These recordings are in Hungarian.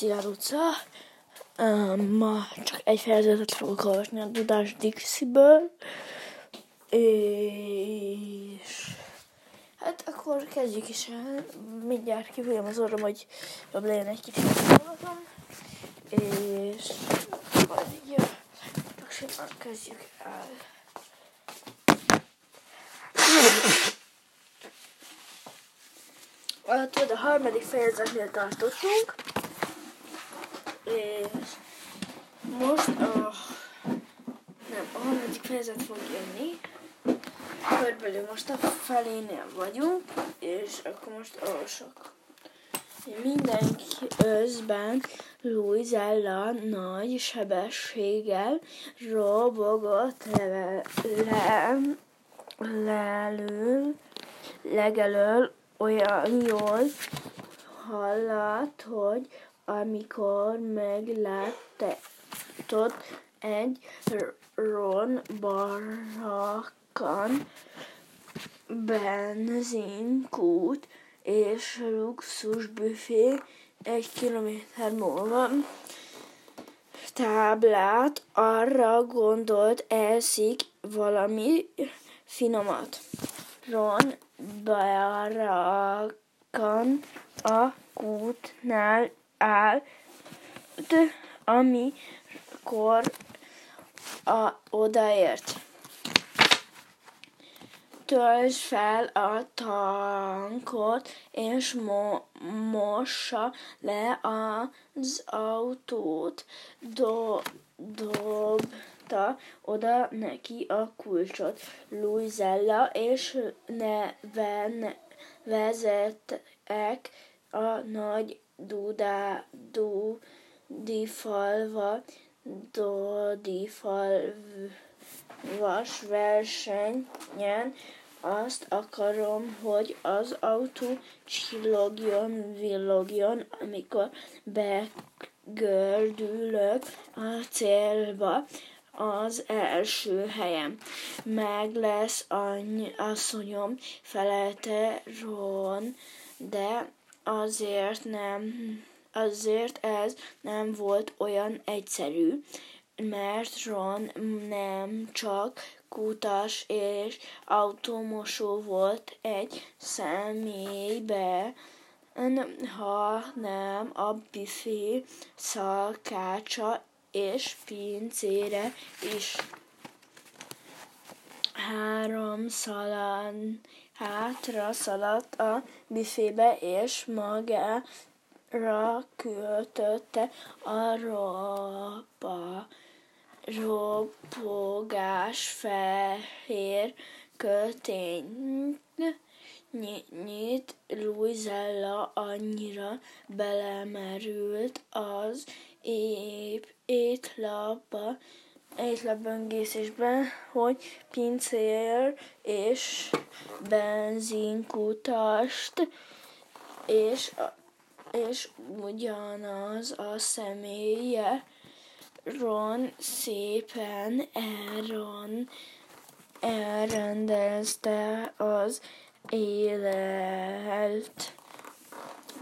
Szia, Luca! Ma csak egy fejezetet fogok olvasni a Dudás Dixiből, és hát akkor kezdjük is el. Mindjárt kifújom az orrom, hogy jobb legyen egy kicsit hallgatom, és majd így csak simán kezdjük el. A harmadik fejezetnél tartottunk, és most a harmadik fejezet fog jönni. Körülbelül most a felénél vagyunk, és akkor most olvasok. Mindenki közben Lujzella nagy sebességgel robogott legelől olyan jól hallat, hogy amikor meglátott egy Ron Barrakán benzinkút és luxus büfé, 1 kilométer múlva táblát, arra gondolt, elszik valami finomat. Ron Barrakán a kútnál állt, amikor odaért. Töltsd fel a tankot, és mossa le az autót. Dobta oda neki a kulcsot Lujzella, és vezettek a nagy dudifalvas versenyen. Azt akarom, hogy az autó csillogjon, villogjon, amikor begördülök a célba. Az első helyem. Meg lesz asszonyom, felelte Ron, de azért ez nem volt olyan egyszerű, mert Ron nem csak kutas és autómosó volt egy személybe, hanem a büfé szakácsa és pincére is. 3 hátra szaladt a büfébe, és magára költötte a ropogás fehér kötényét. Lujzella annyira belemerült az étlapböngészésben, hogy pincér és benzinkutast, és ugyanaz a személye. Ron szépen elrendezte az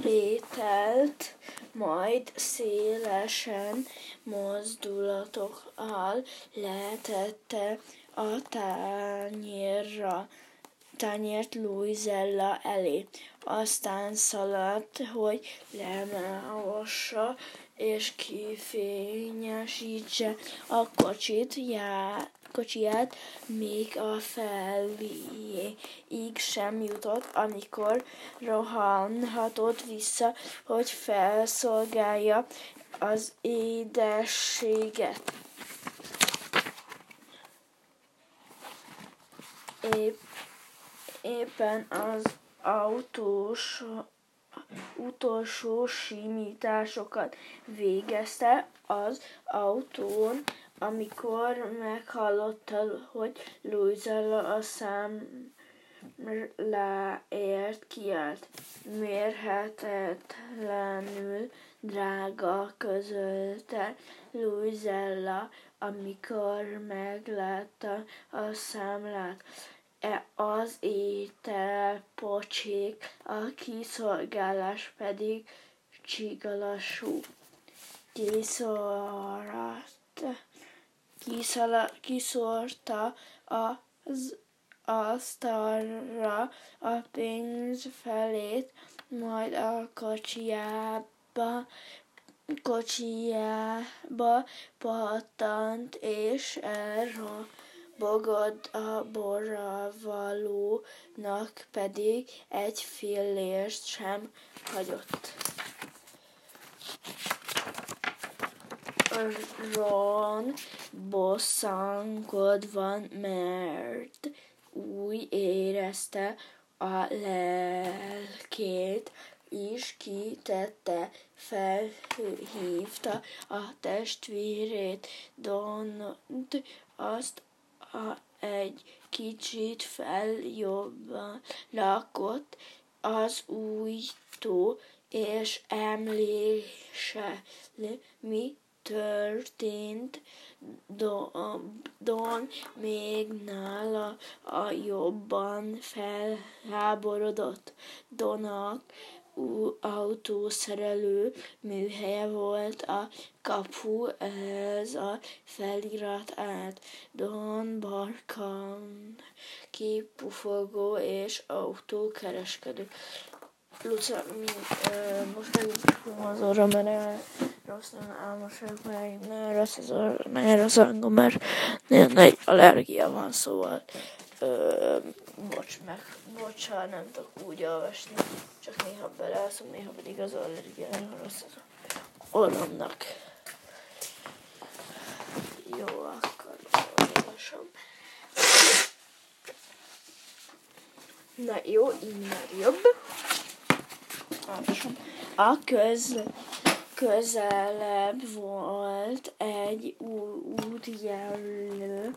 ételt, majd szélesen mozdulatokkal letette a tányért Lujzella elé. Aztán szaladt, hogy lemáossa és kifényesítse a kocsiját, még a feléig sem jutott, amikor rohanhatott vissza, hogy felszolgálja az édességet. Éppen az autós utolsó simításokat végezte az autón, amikor meghallotta, hogy Lujzella a számláért kiált. Mérhetetlenül drága, közölte Lujzella, amikor meglátta a számlát. Az ételpocsék, a kiszolgálás pedig csigalasú. kiszórta az asztalra a pénz felét, majd a kocsijába pattant, és elrobogott a borravalónak pedig egy fillért sem hagyott. Ron bosszankodva, mert úgy érezte, a lelkét is kitette, felhívta a testvérét, Dont, azt egy kicsit feljobban lakott az újtó, és emlékszel, mi történt. Don még nála a jobban felháborodott. Donnak autószerelő műhelye volt a kapu, ez a felirat állt: Ron Barrakán, kipufogó és autókereskedő. Luca, most megint az orra, mert rossz nem álmosak, meg nagyon rossz az orra, nagyon rossz a hangom, mert nagyon nagy allergia van, szóval bocs, nem tudok úgy olvasni, csak néha beleászom, néha pedig az allergia nagyon rossz az orromnak. Jó, akkor olvasom. Na jó, így már jobb. A közelebb volt egy útjelölő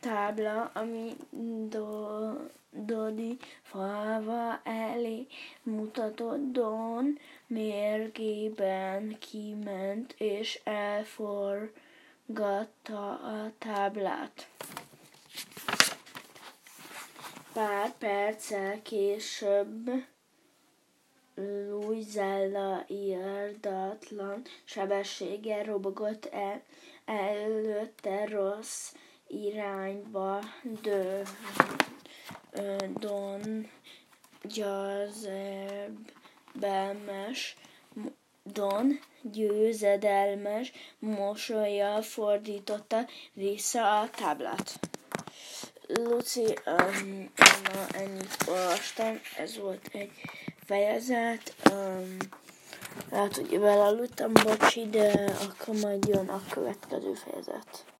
tábla, ami Dodi falva elé mutatott. Don mérgében kiment és elforgatta a táblát. Pár perccel később Lujzella irdatlan sebességgel robogott előtte, rossz irányba Don győzedelmes mosollyal fordította vissza a táblát. Luci, ma ennyit olvastam, ez volt egy fejezet, lehet, hogy belaludtam, bocsi, de akkor majd jön a következő fejezet.